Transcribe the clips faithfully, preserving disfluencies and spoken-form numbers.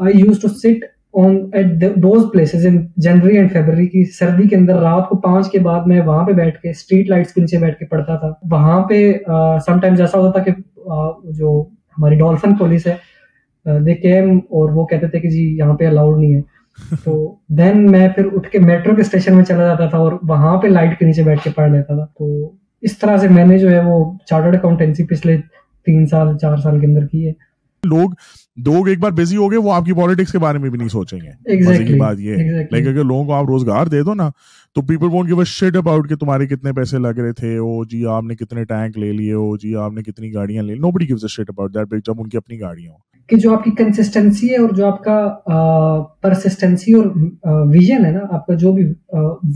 I used to sit on at those places in January and February کی سردی کے اندر رات کو پانچ کے بعد میں وہاں پہ بیٹھ کے اسٹریٹ لائٹس کے نیچے بیٹھ کے پڑھتا تھا. وہاں پہ سم ٹائمز ایسا ہوتا کہ جو ہماری ڈولفن پولیس ہے دے کیم اور وہ کہتے تھے کہ جی یہاں پہ الاؤڈ نہیں ہے, تو دین میں پھر اٹھ کے میٹرو کے اسٹیشن میں چلا جاتا تھا اور وہاں پہ لائٹ کے نیچے بیٹھ کے پڑھ لیتا تھا. تو اس طرح سے میں نے جو ہے وہ چارٹرڈ اکاؤنٹنسی پچھلے تین سال چار سال کے اندر کی ہے. لوگ لوگ ایک بار بزی ہو گئے وہ آپ کی پالیٹکس کے بارے میں بھی نہیں سوچیں گے. مزے کی بات یہ ہے لیکن اگر لوگوں کو آپ روزگار دے دو نا تو people won't give a shit about کہ تمہارے کتنے پیسے لگ رہے تھے, او جی آپ نے کتنے ٹینک لے لیے, او جی آپ نے کتنی گاڑیاں لے لی. Nobody gives a shit about that جب ان کی اپنی گاڑیاں ہوں. کہ جو آپ کی کنسسٹنسی ہے اور جو آپ کا پرسسٹنسی اور ویژن ہے نا آپ کا جو بھی,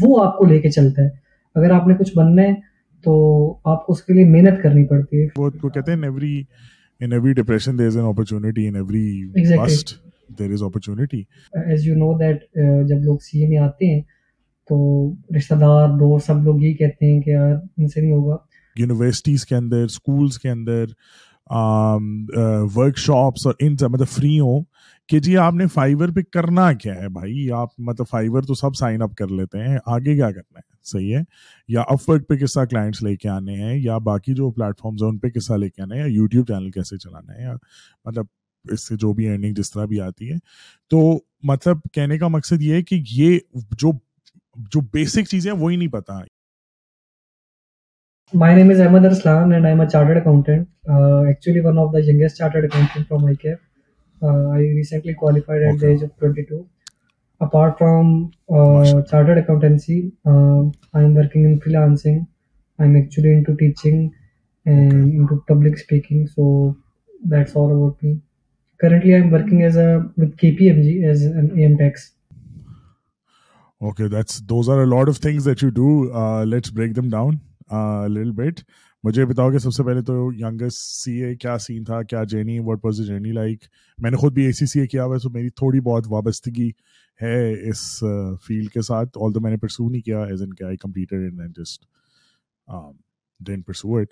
وہ آپ کو لے کے چلتا ہے. اگر آپ نے کچھ بننا ہے تو آپ کو اس کے لیے محنت کرنی پڑتی ہے. وہ کہتے ہیں every In every depression, there is an opportunity. In every exactly. bust, there is opportunity. As you know that, جب لوگ سی اے میں آتے ہیں تو رشتہ دار دوست سب لوگ یہی کہتے ہیں کہ یار ان سے نہیں ہوگا. یونیورسٹیز کے اندر, اسکولس کے اندر ورک شاپس اور ان سب مطلب فری ہوں کہ جی آپ نے فائیور پہ کرنا کیا ہے بھائی. آپ مطلب فائیور تو سب سائن اپ کر لیتے ہیں, آگے کیا کرنا ہے, صحیح ہے. یا اپ ورک پہ کس طرح کلائنٹس لے کے آنے ہیں, یا باقی جو پلیٹ فارمز ہیں ان پہ کس طرح لے کے آنا ہے, یا یوٹیوب چینل کیسے چلانا ہے, یا مطلب اس سے جو بھی ارننگ جس طرح بھی آتی ہے. تو مطلب کہنے کا مقصد یہ ہے کہ یہ جو جو بیسک چیزیں ہیں وہی نہیں پتہ. My name is Ahmed Arslan and I'm a chartered accountant, uh, actually one of the youngest chartered accountant from I C A F. Uh, I recently qualified at okay. the age of twenty-two. Apart from uh, chartered accountancy, uh, I'm working in freelancing. I'm actually into teaching and okay. into public speaking. So that's all about me. Currently, I'm working as a with K P M G as an A M tax. Okay, that's those are a lot of things that you do. Uh, let's break them down a little bit. مجھے بتاؤ کہ سب سے پہلے تو youngest سی اے کیا سین تھا, کیا journey, what was the journey like. میں نے خود بھی اے سی سی اے کیا ہوا ہے, سو میری تھوڑی بہت وابستگی ہے اس فیلڈ کے ساتھ, آلدو میں نے پرسو نہیں کیا ایز ان کہ I completed and then just didn't pursue it.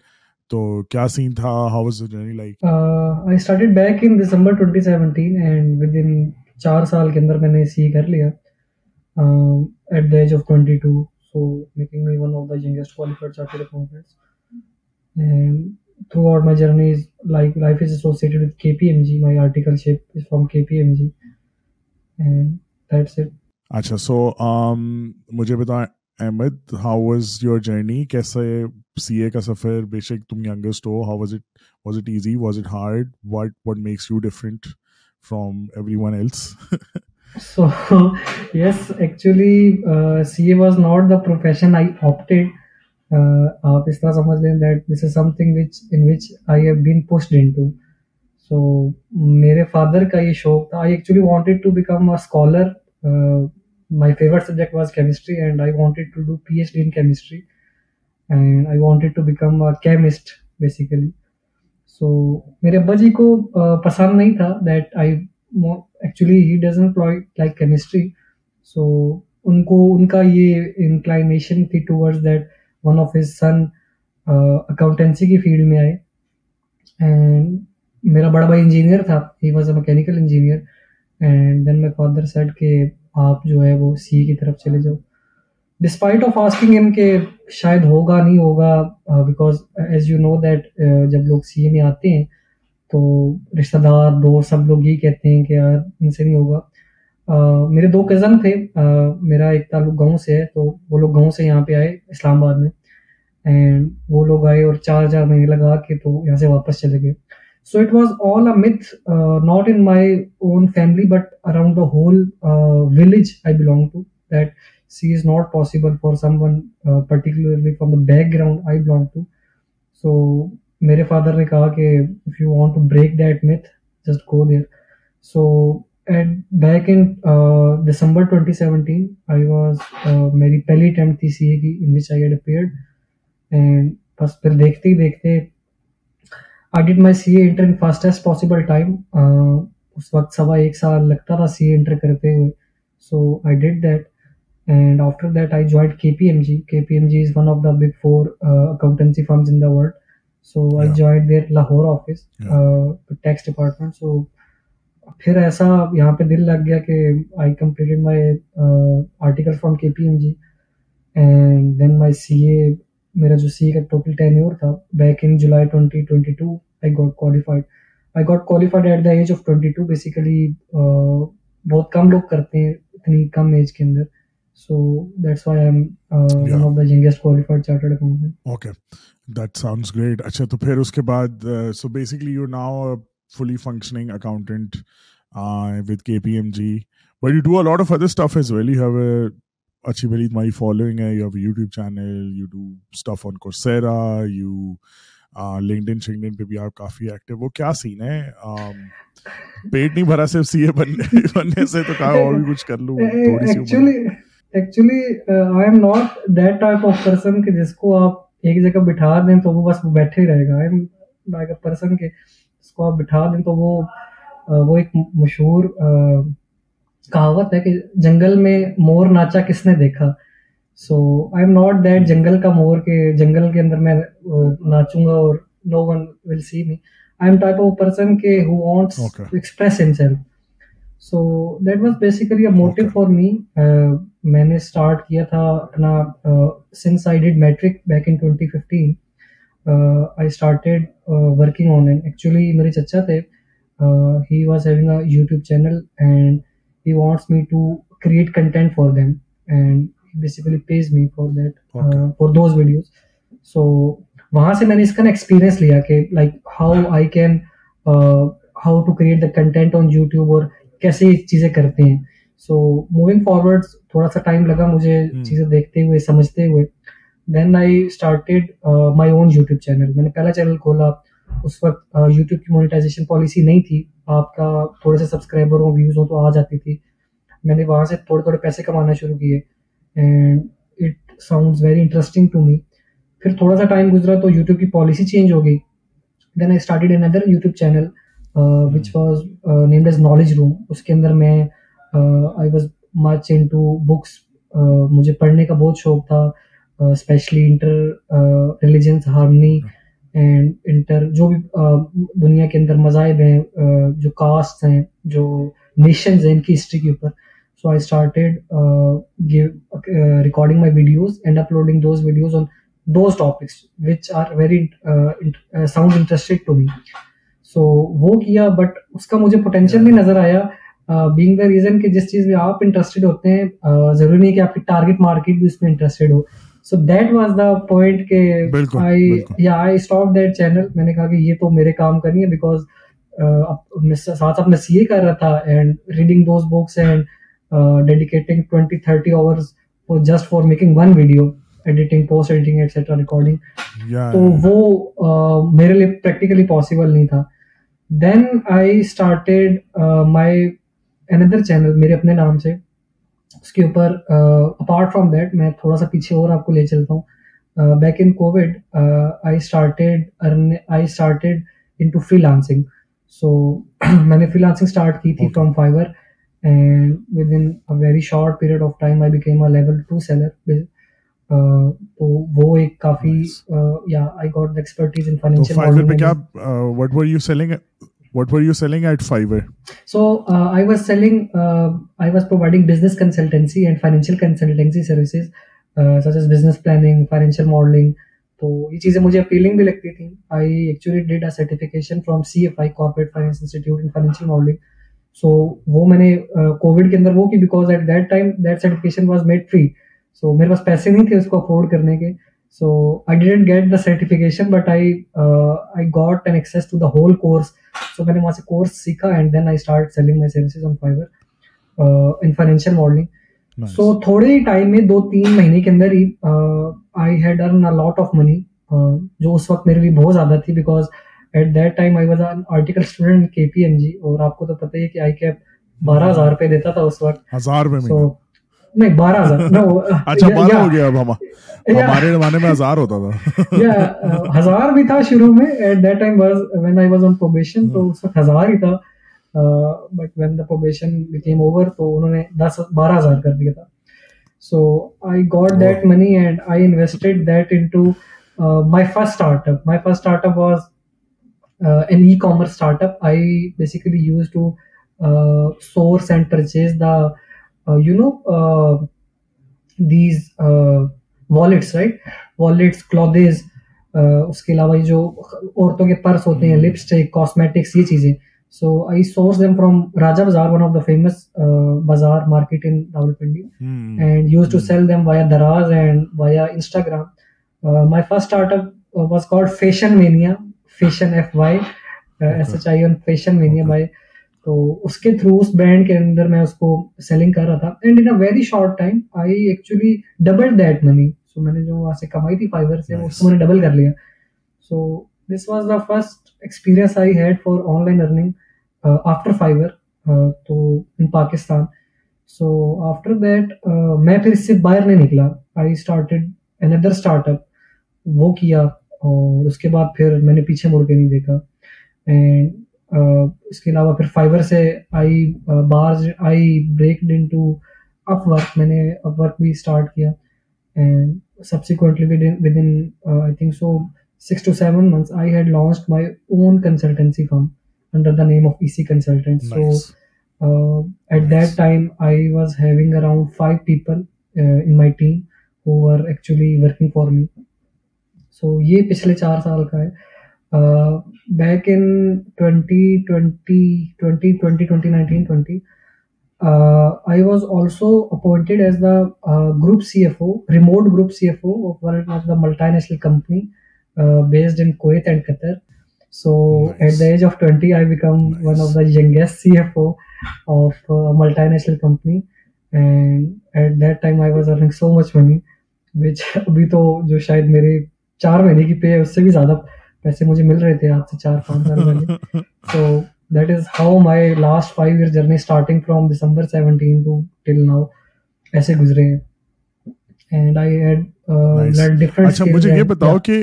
تو کیا سین تھا, how was the journey like. I started back in December twenty seventeen and within چار سال کے اندر میں نے سی کر لیا at the age of twenty-two, so making me one of the youngest qualified chartered accountants. And throughout my journeys, like life is associated with K P M G. My articleship is from K P M G, and that's it. Acha, so um, mujhe bata Ahmed, how was your journey? Kaise C A ka safar? Beshak tum youngest ho. How was it? Was it easy? Was it hard? What What makes you different from everyone else? So yes, actually, uh, C A was not the profession I opted. آپ اس طرح سمجھ لیں that this is something which in which I have been pushed into. So میرے father کا یہ شوق تھا. I actually wanted to become a scholar. My favourite subject was chemistry and I wanted to do P H D in chemistry and I wanted to become a chemist basically. So میرے ابا جی کو پسند نہیں تھا that I actually he doesn't like chemistry. سو ان کو ان کا یہ انکلائنیشن تھی towards that one of his son accountancy کی فیلڈ میں آئے. اینڈ میرا بڑا بھائی انجینئر تھا, he was a mechanical engineer. And then my father said کہ آپ جو ہے وہ سی کی طرف چلے جاؤ, ڈسپائٹ آف آسکنگ ہم کہ شاید ہوگا نہیں ہوگا, because as you know that جب لوگ سی اے میں آتے ہیں تو رشتہ دار دوست سب لوگ یہی کہتے ہیں کہ یار ان سے نہیں ہوگا. Uh, میرے دو کزن تھے, uh, میرا ایک تعلق گاؤں سے ہے, تو وہ لوگ گاؤں سے یہاں پہ آئے اسلام آباد میں, اینڈ وہ لوگ آئے اور چار چار مہینے لگا کے تو یہاں سے واپس چلے گئے. So it was all a myth, not in my own family but around the whole village I belong to, that C is not possible for someone particularly from the background I belong to. So میرے father نے کہا کہ if you want to break that myth just go there. So And back in uh, December twenty seventeen, I was uh, میری پہلی attempt تھی سی اے کی in which I had appeared. And بس پھر دیکھتے ہی دیکھتے I did my C A enter in fastest possible time. Uh, اس وقت سوا ایک سال لگتا تھا سی اے enter کرتے ہوئے. So I did that. And after that I joined K P M G. K P M G is one of the big four uh, accountancy firms in the world. So yeah. I joined their Lahore office, yeah. uh, the tax department. So پھر ایسا یہاں پہ دل لگ گیا کہ I completed my article from K P M G and then مائی سی اے. میرا جو سی اے کا ٹوٹل ٹینیور تھا back in July twenty twenty two, I got qualified I got qualified at the age of twenty two. Basically بہت کم لوگ کرتے ہیں اتنی کم ایج کے اندر، so that's why I'm uh, yeah. one of the youngest qualified chartered accountant. Okay, that sounds great. Acha, to phir uske baad uh, so basically you're now a fully functioning accountant uh, with K P M G, but you do a lot of other stuff as well. You have a achi bali my following hai, you have a YouTube channel, you do stuff on Coursera, you uh, LinkedIn LinkedIn pe bhi aap kafi active. Wo kya scene hai? um, پیٹ نہیں بھرا صرف سی اے بننے سے، تو کہا اور بھی کچھ کر لوں تھوڑی سی عمر. Actually, uh, I am not that type of person کہ جس کو آپ ایک جگہ بٹھا دیں تو وہ بس وہ بیٹھے ہی رہے گا. I am like a person کہ جس کو آپ بٹھا دیں تو وہ uh, وہ ایک مشہور uh, کہاوت ہے کہ جنگل میں مور ناچا کس نے دیکھا. So I M not that جنگل کا مور کہ جنگل کے اندر میں uh, ناچوں گا اور no one will see me. I am type of person کہ who wants okay. to express himself. So that was basically a motive okay. for me. Uh, میں نے start کیا تھا اپنا uh, since I did metric back in twenty fifteen. Uh, I started uh, working on it. Actually, میرے چچا تھے. Uh, he was having a YouTube channel and he wants me to create content for them. And he basically pays me for that okay. uh, for those videos. So وہاں سے میں نے اس کا نا experience لیا کہ like how I can uh, how to create the content on YouTube or کیسے چیزیں کرتے ہیں. سو موونگ فارورڈ تھوڑا سا ٹائم لگا مجھے چیزیں دیکھتے ہوئے سمجھتے ہوئے. Then I started my own YouTube channel. میں نے پہلا چینل کھولا. اس وقت یوٹیوب کی مونیٹائزیشن پالیسی نہیں تھی، آپ کا تھوڑے سے سبسکرائبر ہوں ویوز ہوں تو آ جاتی تھی. میں نے وہاں سے تھوڑے تھوڑے پیسے کمانا شروع کیے and it sounds very interesting to me. پھر تھوڑا سا ٹائم گزرا تو یوٹیوب کی پالیسی چینج ہو گئی. Then I started another YouTube channel Uh, which was uh, named as Knowledge Room. اس کے اندر میں I was much into books. مجھے پڑھنے کا بہت شوق تھا، especially inter religions harmony and inter جو بھی دنیا کے اندر مذاہب ہیں، جو کاسٹ ہیں، جو نیشنز ہیں، ان کی ہسٹری کے اوپر. So I started recording my videos and uploading those videos on those topics which are very sound interested to me. So وہ کیا، بٹ اس کا مجھے پوٹینشیل نہیں نظر آیا، بینگ دا ریزن کہ جس چیز میں آپ انٹرسٹیڈ ہوتے ہیں ضروری نہیں کہ آپ کی ٹارگیٹ مارکیٹ بھی اس میں انٹرسٹیڈ ہو. So that was the point کہ آئی اسٹاپ دیٹ چینل. میں نے کہا کہ یہ تو میرے کام کا نہیں ہے، بیکاز ساتھ ساتھ میں سی اے کر رہا تھا and reading those books and dedicating twenty thirty hours just for making one video, editing, post editing etcetera, recording. تو وہ میرے لیے پریکٹیکلی پاسبل نہیں تھا. دین I started my another channel میرے اپنے نام سے. اس کے اوپر اپارٹ فرام دیٹ میں تھوڑا سا پیچھے اور آپ کو لے چلتا ہوں. Back in Covid I started I started into freelancing. So میں نے فری لانسنگ اسٹارٹ کی تھی from Fiverr and within very short period of time I became a level two seller. تو وہ ایک کافی یا I got the expertise in financial modelling. تو فائبر پہ کیا what were you selling what were you selling at Fiverr? So uh, I was selling uh, I was providing business consultancy and financial consultancy services uh, such as business planning, financial modeling. تو یہ چیزیں مجھے appealing بھی لگتی تھیں. I actually did a certification from C F I, Corporate Finance Institute in financial modeling. So وہ میں نے کووڈ کے اندر وہ کی because at that time that certification was made free. سو میرے پاس پیسے نہیں تھے اس کو افورڈ کرنے کے. So I didn't get the certification but I I got an access to the whole course. So میں نے وہاں سے کورس سیکھا and then I start selling my services on Fiverr in financial modelling. So تھوڑے ہی time میں دو تین مہینے کے اندر ہی I had earn a lot of money جو اس وقت میرے لیے بہت زیادہ تھی because at that time I was an article student کے پی ایم جی. اور آپ کو تو پتہ ہی ہے کہ آئی کیپ بارہ ہزار روپئے دیتا تھا اس وقت. ہزار روپئے میں نہیں، بارہ ہزار ہوتا تھا. ہزار بھی تھا شروع میں، ہزار ہی تھا but when the probation became over تو انہوں نے دس بارہ ہزار کر دیا تھا. So I got that money and I invested that into my first startup. My first startup was an e commerce startup. I basically use to uh, source and purchase the uh, you know uh, these uh, wallets, right? Wallets, clothes, uh, اس کے علاوہ جو عورتوں کے purse ہوتے ہیں, lipstick, cosmetics, یہ چیزیں. So I sourced them from Raja Bazar, one of the famous uh, bazaar market in Rawalpindi, mm. and used to mm. sell them via Daraz and via Instagram. Uh, my first startup uh, was called Fashion Mania, Fashion F Y, S H I on Fashion Mania by. تو اس کے through اس brand کے اندر میں اس کو selling کر رہا تھا. And in a very short time I actually double that money. So میں نے جو وہاں سے کمائی تھی فائبر سے, اس کو میں نے ڈبل کر لیا. So this was the first experience I had for online earning after Fiverr, تو in Pakistan. So after that میں پھر اس سے باہر نہیں نکلا. I started another start up, وہ کیا, اور اس کے بعد پھر میں نے پیچھے مڑ کے نہیں دیکھا. اینڈ اس کے علاوہ پھر فائبر سے آئی بارز I breaked into Upwork, میں نے اپ ورک بھی اسٹارٹ کیا. And subsequently within I think so six to seven months I had launched my own consultancy firm under the name of E C consultants. So at that time I was having around five people in my team who were actually working for me. So یہ پچھلے چار سال کا ہے. Back in twenty twenty twenty twenty twenty nineteen twenty I was also appointed as the group C F O, remote group C F O of one of the multinational company based in Kuwait and Qatar. So at the age of twenty I became one of the youngest C F O of multinational company. And at that time I was earning so much money وچ ابھی تو جو شاید میرے چار مہینے کی پے ہے اس سے بھی زیادہ پیسے مجھے مل رہے تھے آج سے چار پانچ سال پہلے. So that is how my last five year journey starting from December seventeen to till now ایسے گزرے ہیں. And I had learn different. اچھا مجھے یہ بتاؤ کہ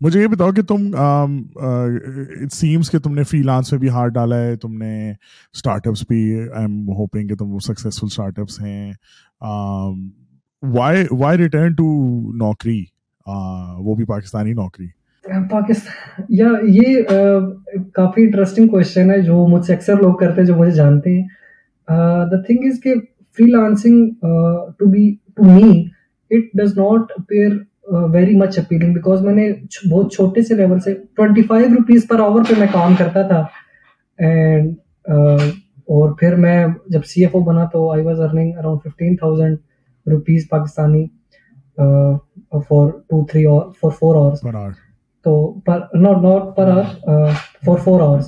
مجھے یہ بتاؤ کہ تم اٹ سیمز کہ تم نے فری لانس میں بھی ہاتھ ڈالا ہے, تم نے اسٹارٹ اپس بھی, آئی ایم ہوپنگ کہ تم وہ سکسیزفل اسٹارٹ اپس ہیں. وائی وائی ریٹرن ٹو نوکری, وہ بھی پاکستانی نوکری؟ پاکستان یا یہ کافی انٹرسٹنگ کوشچن ہے جو مجھ سے اکثر لوگ کرتے ہیں جو مجھے جانتے ہیں. دا تھنگ از کہ freelancing to be to me it does not appear very much appealing because میں نے بہت چھوٹے سے لیول سے twenty five rupees per hour پہ میں کام کرتا تھا. اینڈ اور پھر میں جب سی ایف او بنا تو I was earning around fifteen thousand rupees Pakistani for two three or for four hours, تو not not per hour for four hours.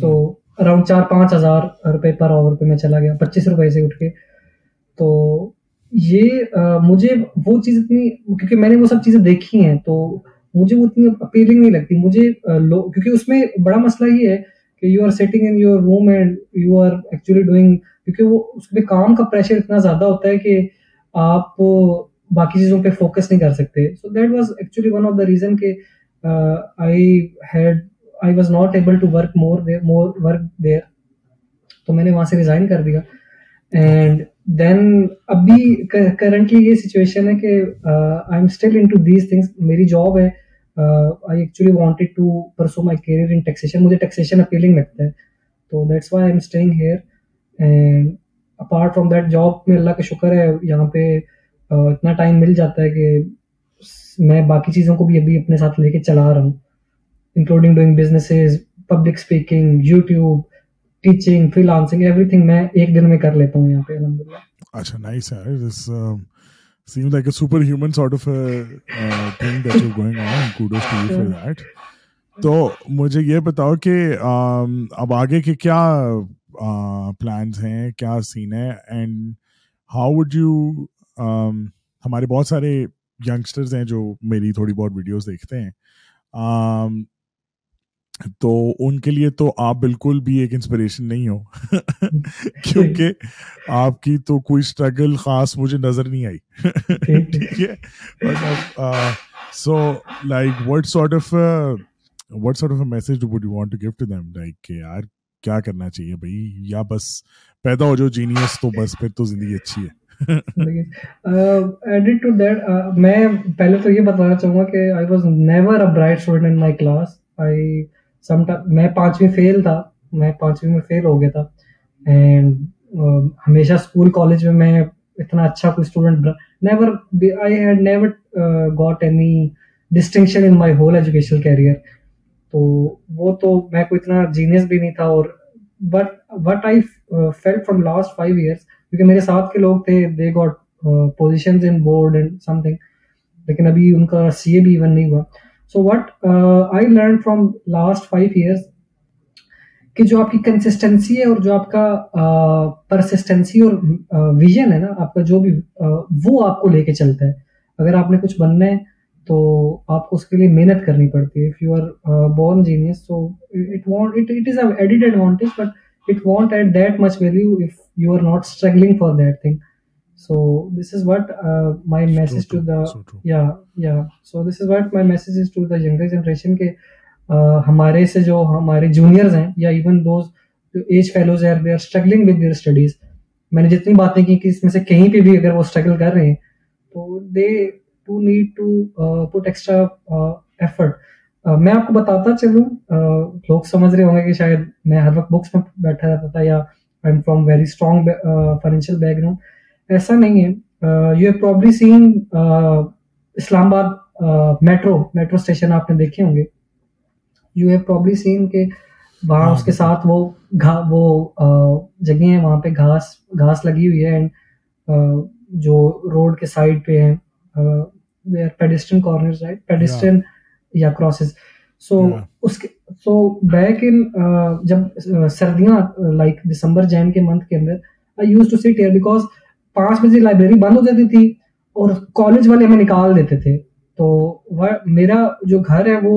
So around چار پانچ ہزار روپے پر آور پہ میں چلا گیا پچیس روپئے سے اٹھ کے. تو یہ مجھے وہ چیز اتنی, کیونکہ میں نے وہ سب چیزیں دیکھی ہیں تو مجھے وہ اتنی اپیلنگ نہیں لگتی مجھے, کیونکہ اس میں بڑا مسئلہ یہ ہے کہ you are sitting in your room and you are actually doing, کیونکہ وہ اس پہ کام کا پریشر اتنا زیادہ ہوتا ہے کہ آپ باقی چیزوں پہ فوکس نہیں کر سکتے. So that was actually one of the reason کہ I had I was not able to work more more work there, تو میں نے وہاں سے ریزائن کر دیا. اینڈ دین ابھی کرنٹلی یہ سچویشن ہے کہ آئی am still into these things. میری جاب ہے, I actually wanted to pursue my career in taxation, مجھے ٹیکسیشن اپیلنگ لگتا ہے تو that's why I am staying here. And apart from that job میں اللہ کا شکر ہے یہاں پہ اتنا ٹائم مل جاتا ہے کہ میں باقی چیزوں کو بھی ابھی اپنے ساتھ لے کے چلا رہا ہوں, including doing businesses, public speaking, YouTube, teaching, freelancing, everything میں ایک دن میں کر لیتا ہوں یہاں پہ الحمدللہ. اچھا nice ہے. This seems like a superhuman sort of a thing that you're going on. Kudos to you for that. تو مجھے یہ بتاؤ کہ اب آگے کے کیا plans ہیں, کیا scene ہے, and how would you, ہمارے بہت سارے youngsters ہیں جو میری تھوڑی بہت videos دیکھتے ہیں تو ان کے لیے تو آپ بالکل بھی ایک انسپریشن نہیں ہو کیونکہ آپ کی تو کوئی اسٹرگل خاص مجھے نظر نہیں آئی, ٹھیک ہے. So like what sort of what sort of a message would you want to give to them, like کہ یار کیا کرنا چاہیے بھائی, یا بس پیدا ہو جو جینیس تو بس پھر تو زندگی اچھی ہے. ایڈڈ ٹو دیٹ میں پہلے تو یہ بتانا چاہوں گا کہ I was never a bright student in my class. I sometime میں پانچویں فیل تھا میں پانچویں میں فیل ہو گیا تھا اینڈ ہمیشہ اسکول کالج میں میں اتنا اچھا کوئی student never I had never got any distinction in my whole educational career. تو وہ تو میں کوئی اتنا جینیس بھی نہیں تھا اور but what I felt from last five years کیونکہ میرے ساتھ کے لوگ تھے they got positions in board and something لیکن ابھی ان کا سی اے بھی ایون نہیں ہوا. So what I learn from last five years کہ جو آپ کی کنسسٹنسی ہے اور جو آپ کا پرسسٹنسی اور ویژن ہے نا آپ کا جو بھی وہ آپ کو لے کے چلتا ہے. اگر آپ نے کچھ بننا ہے تو آپ کو اس کے لیے محنت کرنی پڑتی ہے. If you are born genius so it won't it it is a added advantage but it won't add that much value if you are not struggling for that thing. So this is what my message to the یا یا so this is what my message is to the younger generation کہ ہمارے سے جو ہمارے juniors ہیں یا even those جو ایج فیلوز ہیں they are struggling with their studies. میں نے جتنی باتیں کی کہ اس میں سے کہیں پہ بھی اگر وہ اسٹرگل کر رہے ہیں تو they to need to put extra effort. میں آپ کو بتاتا چلوں لوگ سمجھ رہے ہوں گے کہ شاید میں ہر وقت بکس میں بیٹھا رہتا تھا یا I am from very strong financial background, ایسا نہیں ہے. You have probably seen Islamabad metro metro station آپ نے دیکھے ہوں گے. یو ہیو پرابلی سین کہ وہاں اس کے ساتھ وہ گھا وہ جگہیں ہیں وہاں پہ گھاس گھاس لگی ہوئی ہے اینڈ جو روڈ کے سائڈ پہ ہیں پیڈسٹرین کارنرز رائٹ پیڈسٹرین یا کراسز. سو اس کے سو بیک ان جب سردیاں لائک دسمبر جین کے منتھ کے اندر I use to sit here because پانچ بجے لائبریری بند ہو جاتی تھی اور کالج والے ہمیں نکال دیتے تھے. تو وہ میرا جو گھر ہے وہ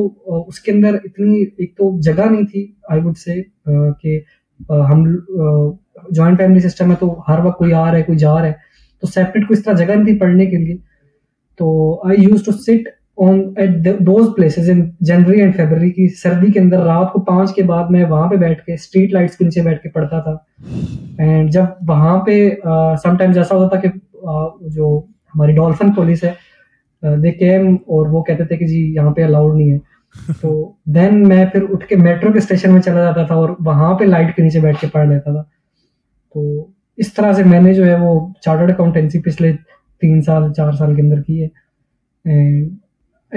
اس کے اندر اتنی ایک تو جگہ نہیں تھی آئی وڈ سے کہ ہم جوائنٹ فیملی سسٹم ہے تو ہر وقت کوئی آ رہا ہے کوئی جا رہا ہے تو سیپریٹ کو اس طرح جگہ نہیں تھی پڑھنے کے لیے. تو آئی use to sit on at those places in January and February کی سردی کے اندر رات کو پانچ کے بعد میں وہاں پہ بیٹھ کے اسٹریٹ لائٹس کے نیچے بیٹھ کے پڑھتا تھا. اینڈ جب وہاں پہ سم ٹائمز ایسا ہوتا کہ جو ہماری ڈولفن پولیس ہے دے کیم اور وہ کہتے تھے کہ جی یہاں پہ الاؤڈ نہیں ہے تو دین میں پھر اٹھ کے میٹرو کے اسٹیشن میں چلا جاتا تھا اور وہاں پہ لائٹ کے نیچے بیٹھ کے پڑھ لیتا تھا. تو اس طرح سے میں نے جو ہے وہ چارٹرڈ اکاؤنٹنسی پچھلے تین سال چار سال کے اندر کی ہے. And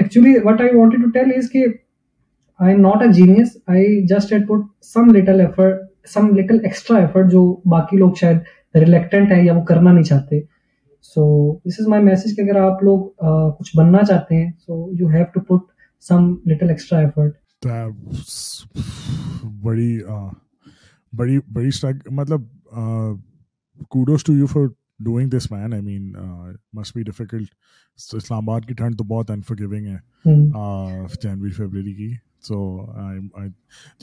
actually what I wanted to tell is کہ I am not a genius, I just had put some little effort some little extra effort جو باقی لوگ شاید ریلیکٹنٹ ہیں یا وہ کرنا نہیں چاہتے. سو دس از مائی میسج کہ اگر آپ لوگ کچھ بننا چاہتے ہیں so you have to put some little extra effort. بڑی بڑی بڑی مطلب kudos to you for doing this man. I mean uh, must be difficult. So, Islamabad ki thand to bahut unforgiving hai mm. uh, January February ki so I I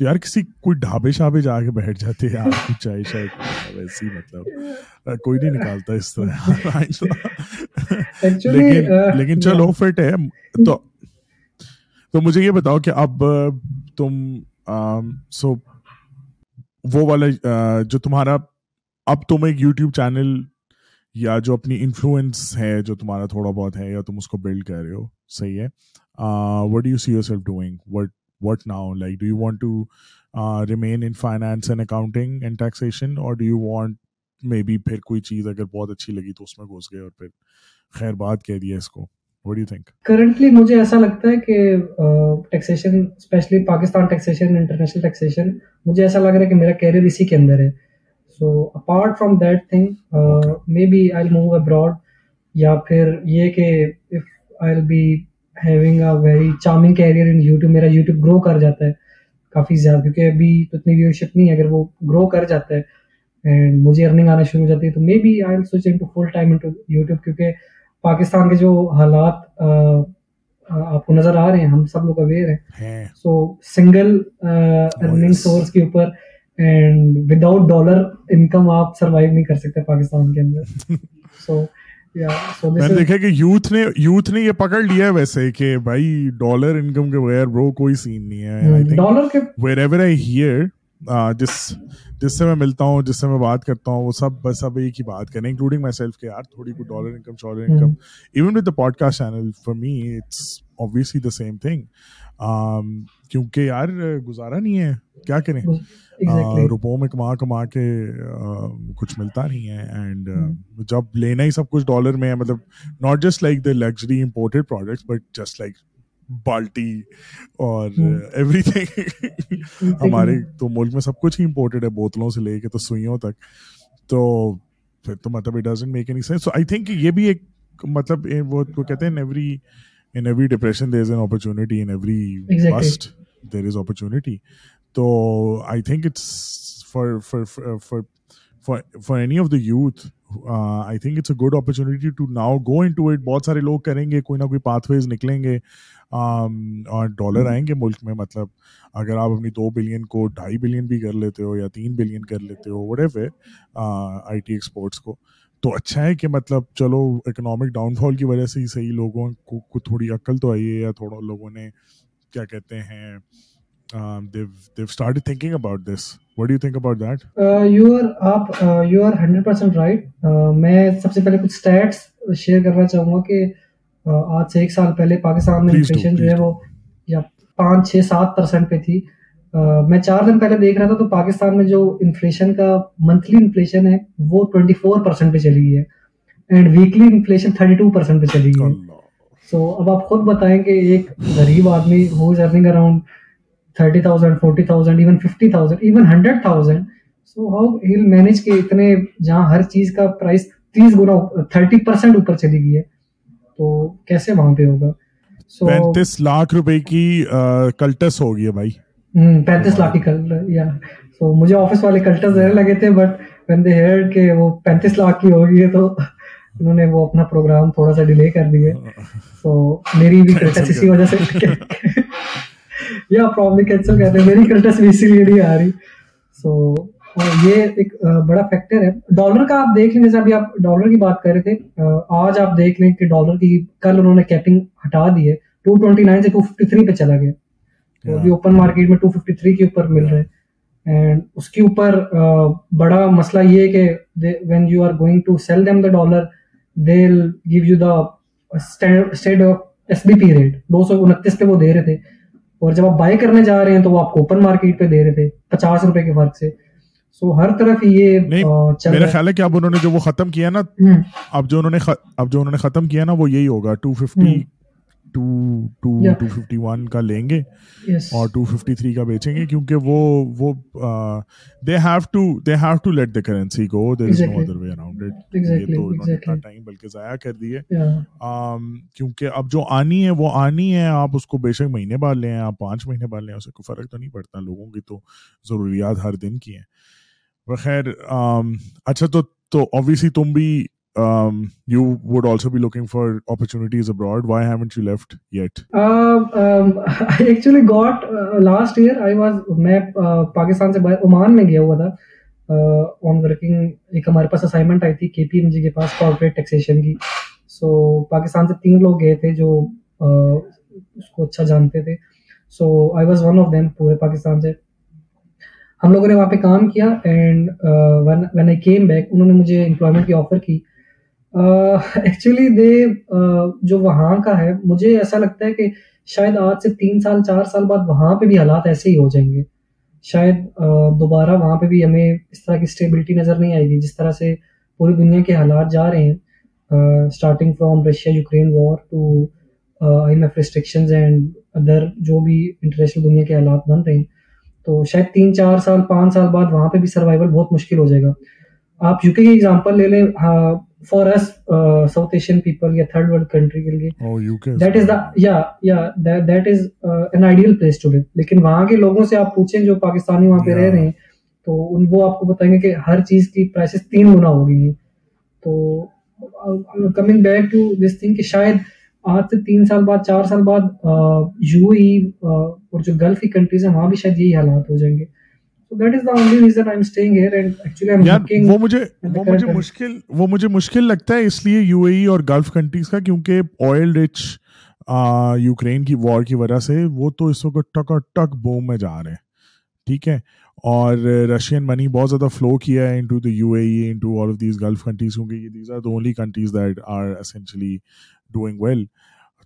to yaar kisi koi dhabe shabe ja ke baith jate hai yaar kuch chai shai waisi matlab uh, koi nahi nikalta is tarah actually lekin uh, lekin chalo yeah. fit hai to to mujhe ye batao ki ab tum um, so wo wala uh, jo tumhara ab tum ek YouTube channel یا جو اپنی influence ہے جو تمہارا تھوڑا بہت ہے یا تم اس کو بلڈ کر رہے ہو, صحیح ہے. What do you see yourself doing what what now like do you want to remain in finance and accounting and taxation اور do you want maybe پھر کوئی چیز اگر بہت اچھی لگی تو اس میں گھس گئے اور پھر خیر بات کہہ دیا اس کو, what do you think? Currently مجھے ایسا لگتا ہے کہ taxation especially Pakistan taxation international taxation مجھے ایسا لگ رہا ہے کہ میرا کیریئر اسی کے اندر ہے. So apart from that thing, uh, maybe I'll move abroad یا پھر یہ کہ if I'll be having a very charming career in YouTube, میرا YouTube grow کر جاتا ہے کافی زیادہ کیونکہ ابھی اتنی viewership نہیں ہے. اگر وہ grow کر جاتا ہے and مجھے earning آنا شروع ہو جاتی ہے تو maybe I'll switch into full time into YouTube کیونکہ پاکستان کے جو حالات uh, آپ کو نظر آ رہے ہیں ہم سب لوگ اویئر ہیں. سو سنگل ارننگ سورس کے اوپر اینڈ وداؤٹ ڈالر انکم آپ سروائیو نہیں کر سکتے پاکستان کے اندر. سو میں نے دیکھا کہ یوتھ نے یوتھ نے یہ پکڑ لیا ہے ویسے کہ بھائی ڈالر انکم کے بغیر برو کوئی سین نہیں ہے. جس جس سے میں ملتا ہوں, جس سے میں بات کرتا ہوں, وہ سب بس سب ایک ہی بات کریں انکلوڈنگ مائی سیلف کہ یار تھوڑی کو dollar income شالر income even with the podcast channel for me it's obviously the same thing کیونکہ یار گزارا نہیں ہے, کیا کریں, روپوں میں کما کما کے کچھ ملتا نہیں ہے. اینڈ جب لینا ہی سب کچھ ڈالر میں ہے, مطلب not just like the luxury imported products but just like بالٹی اور ایوری تھنگ. ہمارے تو ملک میں سب کچھ ہی امپورٹڈ ہے, بوتلوں سے لے کے تو سوئیوں تک, تو پھر تو مطلب it doesn't make any sense. So I think یہ بھی ایک مطلب وہ کہتے ہیں every in every depression there is an opportunity, in every exactly. bust there is opportunity, so I think it's for for for for for any of the youth uh, I think it's a good opportunity to now go into it. bahut sare log karenge, koi na koi pathways niklenge um aur dollar aayenge mulk mein. matlab agar aap apni two billion ko two point five billion bhi kar lete ho ya three billion kar lete ho whatever uh, I T exports ko, تو اچھا ہے کہ مطلب چلو economic down فال کی وجہ سے ہی صحیح لوگوں کو تھوڑی عقل تو آئی ہے, یا تھوڑا لوگوں نے کیا کہتے ہیں they've started thinking about this. What do you think about that? You are you are one hundred percent right. میں سب سے پہلے کچھ سٹیٹس شیئر کرنا چاہوں گا کہ آج سے ایک سال پہلے پاکستان میں انفلیشن جو ہے وہ یا پانچ چھ سات پرسینٹ پہ تھی. میں چار دن پہلے دیکھ رہا تھا تو پاکستان میں جو انفلیشن کا منتھلی انفلیشن ہے وہ ٹوئنٹی فور پرسینٹ پہ چلی گئی ہے and weekly inflation thirty two percent پہ چلی گئی ہے. سو اب آپ خود بتائیں کہ ایک غریب آدمی ہو is earning around thirty thousand forty thousand even fifty thousand even hundred thousand so how heel manage کے اتنے, جہاں ہر چیز کا پرائز تیس گنا تھرٹی پرسینٹ اوپر چلی گئی ہے, تو کیسے وہاں پہ ہوگا؟ سو پینتیس لاکھ روپے کی کلٹس ہوگی ہے بھائی, پینتیس لاکھ کی کل. یا سو مجھے آفس والے کلٹر ذہن لگے تھے بٹ وین دے ہیئرڈ کہ وہ پینتیس لاکھ کی ہوگی تو انہوں نے وہ اپنا پروگرام تھوڑا سا ڈیلے کر دیا. سو میری بھی کلٹس اسی وجہ سے یا پرابلم کینسل کر دیں, میری کلٹس بھی اسی لیے نہیں آ رہی. سو یہ ایک بڑا فیکٹر ہے. ڈالر کا آپ دیکھ لیں, جیسے ابھی آپ ڈالر کی بات کر رہے تھے, آج آپ دیکھ لیں کہ ڈالر کی کل انہوں نے کیپنگ ہٹا دی ہے, ٹو ٹوئنٹی نائن سے ٹو ففٹی تھری پہ چلا گیا. ابھی اوپن مارکیٹ میں ٹو ففٹی تھری کے اوپر مل رہے ہیں اینڈ اس کے اوپر بڑا مسئلہ یہ ہے کہ when you are going to sell them the dollar they will give you the standard S B P rate دو سو انتیس پہ وہ دے رہے تھے, اور جب آپ بائی کرنے جا رہے ہیں تو وہ آپ کو اوپن مارکیٹ پہ دے رہے تھے پچاس روپے کے فرق سے. سو ہر طرف یہ میرا خیال ہے کہ اب انہوں نے جو وہ ختم کیا نا, اب جو انہوں نے اب جو انہوں نے ختم کیا نا وہ یہی ہوگا two fifty two two two fifty one کا لیں گے اور ٹو ففٹی تھری کا بیچیں گے, کیونکہ وہ وہ they have to they have to let the currency go, there is no other way around it. یہ تو انہوں نے اتنا ٹائم بلکہ ضائع کر دی ہے, کیونکہ اب جو آنی ہے وہ آنی ہے. آپ اس کو بے شک مہینے بعد لیں, آپ پانچ مہینے بعد لیں, اسے کوئی فرق تو نہیں پڑتا. لوگوں کی تو ضروریات ہر دن کی ہیں. بخیر, اچھا تو تو obviously تم بھی Um, you would also be looking for opportunities abroad. Why haven't you left yet? Uh, um, I actually got uh, last year. I was मैं uh, Pakistan से बाहर Oman में गया हुआ था uh, on working. एक हमारे पास assignment आई थी K P M G के पास corporate taxation की. So Pakistan से तीन लोग गए थे जो uh, उसको अच्छा जानते थे. So I was one of them. पूरे Pakistan से हम लोगों ने वहाँ पे काम किया and uh, when when I came back उन्होंने मुझे employment की offer की. ایکچولی دے جو وہاں کا ہے, مجھے ایسا لگتا ہے کہ شاید آج سے تین سال چار سال بعد وہاں پہ بھی حالات ایسے ہی ہو جائیں گے. شاید دوبارہ وہاں پہ بھی ہمیں اس طرح کی اسٹیبلٹی نظر نہیں آئے گی جس طرح سے پوری دنیا کے حالات جا رہے ہیں, starting from Russia Ukraine war to I M F restrictions and other جو بھی انٹرنیشنل دنیا کے حالات بن رہے ہیں. تو شاید تین چار سال پانچ سال بعد وہاں پہ بھی سروائیول بہت مشکل ہو جائے گا. آپ یو کے کی ایگزامپل لے لیں, for us uh, south asian people ya third world country ke liye oh U K that is the yeah yeah that, that is uh, an ideal place to live. lekin wahan ke logon se aap puche jo pakistani wahan pe yeah. reh rahe hain to un wo aapko batayenge ki har cheez ki prices teen guna ho gayi hai. to coming back to this thing ki shayad aaj se تین saal baad چار saal baad uh, U A E uh, aur jo gulf ki countries hain wahan bhi shayad yahi halat ho jayenge. So that is the only reason I'm staying here and actually I'm looking. وہ مجھے وہ مجھے مشکل وہ مجھے مشکل لگتا ہے اس لیے یو اے ای اور گلف کنٹریز کا, کیونکہ آئل رچ یوکرین کی وار کی وجہ سے وہ تو اس وقت ٹک اور ٹک بوم میں جا رہے ہیں. ٹھیک ہے, اور رشین منی بہت زیادہ فلو کیا ہے into the U A E, into all of these Gulf countries, کیونکہ these are the only countries that are essentially doing well.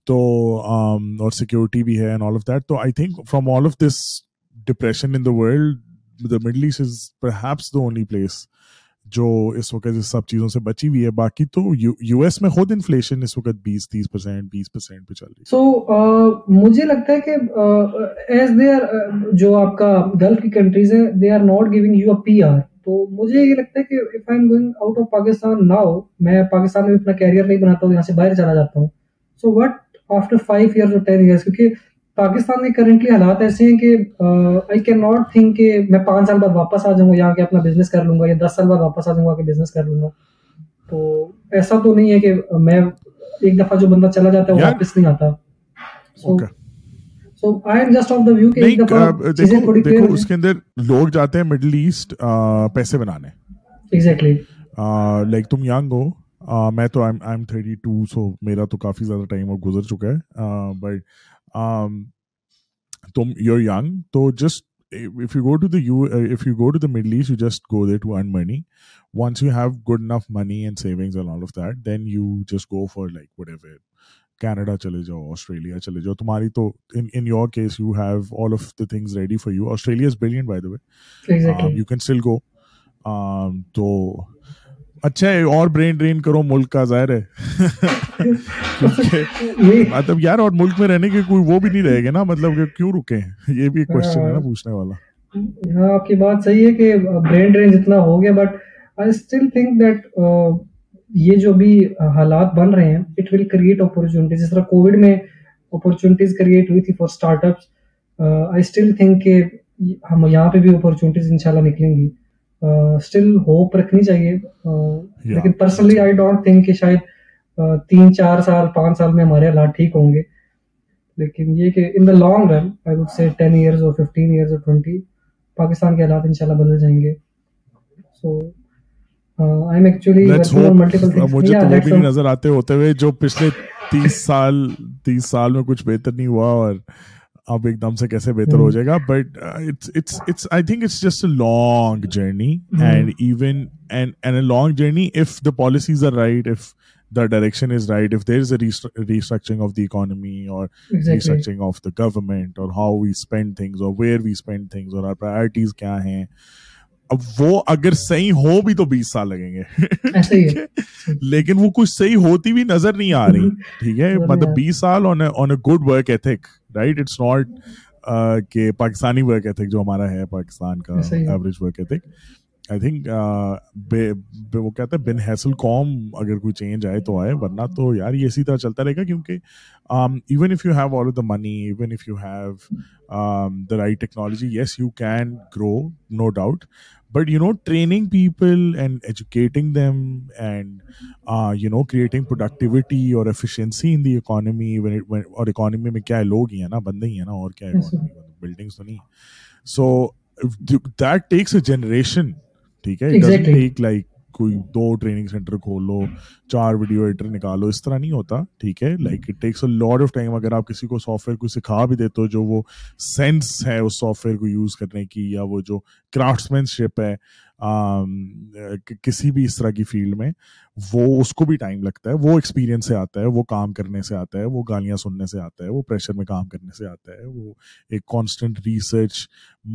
تو اور سیکیورٹی بھی ہے اینڈ آل آف دیٹ. تو I think from all of this depression in the world, the Middle East is perhaps the only place جو اس وقت اس سب چیزوں سے بچی ہوئی ہے. باقی تو یو ایس میں خود انفلیشن اس وقت بیس تیس پرسینٹ بیس پرسینٹ پہ چل رہی ہے. سو مجھے لگتا ہے کہ ایز دے آر, جو آپ کا گلف کی کنٹریز ہیں, they are not giving you a P R. تو مجھے یہ لگتا ہے کہ if I am going out of Pakistan now, میں پاکستان میں اپنا کیریئر نہیں بناتا ہوں, یہاں سے باہر چلا جاتا ہوں. So what after five years اور ٹین ایئرس, کیونکہ پاکستان کے کرنٹلی حالات ایسے ہیں کہ آئی کین ناٹ تھنک کہ میں پانچ سال بعد واپس آ جاؤں گا یہاں کے اپنا بزنس کر لوں گا, یا دس سال بعد واپس آ جاؤں گا کہ بزنس کر لوں گا. تو ایسا تو نہیں ہے کہ میں ایک دفعہ جو بندہ چلا جاتا ہے وہ واپس نہیں آتا. So I am just of the view کہ ایک دفعہ چیزیں تھوڑی کلیئر ہیں. اس کے اندر لوگ جاتے ہیں مڈل ایسٹ پیسے بنانے. ایگزیکٹلی, لائک تم ینگ ہو, میں تو I am thirty two, so میرا تو کافی زیادہ ٹائم اب گزر چکا ہے, بٹ تم یور ینگ, تو just if you go to the you if you go to the Middle East, you just go there to earn money. Once you have good enough money and savings and all of that, then you just go for like whatever, Canada چلے جاؤ, Australia چلے جاؤ. تمہاری تو in your case you have all of the things ready for you. Australia is brilliant by the way, you can still go. تو اچھا ہے, اور برین ڈرین کرو ملک کا, ظاہر ہے. مطلب یار, اور ملک میں رہنے کے کوئی وہ بھی نہیں رہے گا نا, مطلب کہ کیوں رکے ہیں, یہ بھی ایک کوشچن ہے نا پوچھنے والا. ہاں آپ کی بات صحیح ہے کہ برین ڈرین جتنا ہو گیا, but I still think that یہ جو بھی حالات بن رہے ہیں, اٹ ول کریٹ اپرچونیٹیز. جس طرح کووڈ میں اپرچونیٹیز کریٹ ہوئی تھی for startups, I still think کہ ہم یہاں پہ بھی اپرچونیٹیز ان شاء اللہ نکلیں گی. اسٹل ہوپ رکھنی چاہیے, لیکن پرسنلی آئی ڈونٹ تھنک کہ شاید تین چار سال پانچ سال میں ہمارے حالات ٹھیک ہوں گے, لیکن یہ کہ in the long run I would say ten years اور ففٹین ایئرز اور ٹوینٹی پاکستان کے حالات ان شاء اللہ بدل جائیں گے. So I am actually working on multiple things. مجھے تو وہ بھی نظر آتے ہوتے ہوئے جو پچھلے تیس سال تیس سال میں کچھ بہتر نہیں ہوا, اور اب ایک دم سے کیسے بہتر ہو جائے گا. But I think it's just a long journey, and even and and a long journey if the policies are right, if the direction is right, if there is a restructuring of the economy اور restructuring of the government, اور how we spend things اور where we spend things اور our priorities کیا ہیں. اب وہ اگر صحیح ہو بھی تو بیس سال لگیں گے, لیکن وہ کچھ صحیح ہوتی بھی نظر نہیں آ رہی. ٹھیک ہے, مطلب بیس سال on a good work ethic, right. It's not کہ پاکستانی ورک ایتھک جو ہمارا ہے, پاکستان کا average work ethic. I think وہ کہتا ہے بن ہیسل قوم, اگر کوئی چینج آئے تو آئے, ورنہ تو یار یہ اسی طرح چلتا رہے گا. کیونکہ even if you have all of the money, even if you have the right technology, yes you can grow, no doubt. But you know training people and educating them and you know creating productivity اور efficiency in the economy. اور economy میں کیا ہے, لوگ ہی ہیں نا, بندے ہی ہیں نا, اور کیا اکانومی, بلڈنگس تو نہیں. So that takes a generation. ٹھیک ہے, اٹ ڈزنٹ ٹیک لائک کوئی دو ٹریننگ سینٹر کھولو, چار ویڈیو ایڈیٹر نکالو, اس طرح نہیں ہوتا. ٹھیک ہے, like it takes a lot of time. اگر آپ کسی کو سافٹ ویئر کو سکھا بھی دیتے ہو, جو وہ سینس ہے اس سافٹ ویئر کو یوز کرنے کی, یا وہ جو کرافٹس مین شپ ہے کسی بھی اس طرح کی فیلڈ میں, وہ اس کو بھی ٹائم لگتا ہے. وہ ایکسپیرینس سے آتا ہے, وہ کام کرنے سے آتا ہے, وہ گالیاں سننے سے آتا ہے, وہ پریشر میں کام کرنے سے آتا ہے, وہ ایک کانسٹنٹ ریسرچ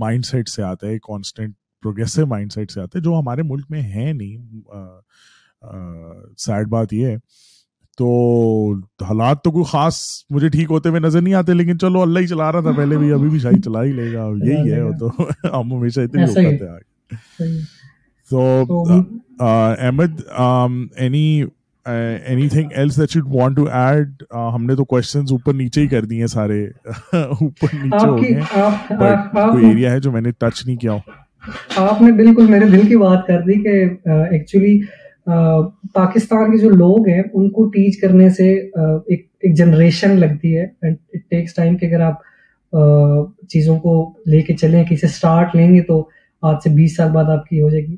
مائنڈ سیٹ سے آتا ہے, ایک کانسٹنٹ پروگریسو مائنڈ سیٹ سے آتے ہیں, جو ہمارے ملک میں ہے نہیں. سیڈ بات یہ ہے. تو حالات تو کوئی خاص مجھے ٹھیک ہوتے ہوئے نظر نہیں آتے, لیکن چلو اللہ ہی چلا رہا تھا پہلے بھی, ابھی بھی شاید چلا ہی لے گا. یہی ہے, تو ہم ہمیشہ اتنے ہی ہوتے ہیں آگے. تو Ahmed, any anything else that you want to add? ہم نے تو کوشچنز اوپر نیچے ہی کر دیے ہیں سارے, اوپر نیچے ہو گئے, کوئی ایریا ہے جو میں نے ٹچ نہیں کیا ہو؟ آپ نے بالکل میرے دل کی بات کر دی کہ ایکچولی پاکستان کے جو لوگ ہیں ان کو ٹیچ کرنے سے ایک ایک جنریشن لگتی ہے, اینڈ اٹ ٹیکس ٹائم. کہ اگر آپ چیزوں کو لے کے چلیں, کسی اسٹارٹ لیں گے تو آج سے بیس سال بعد آپ کی ہو جائے گی.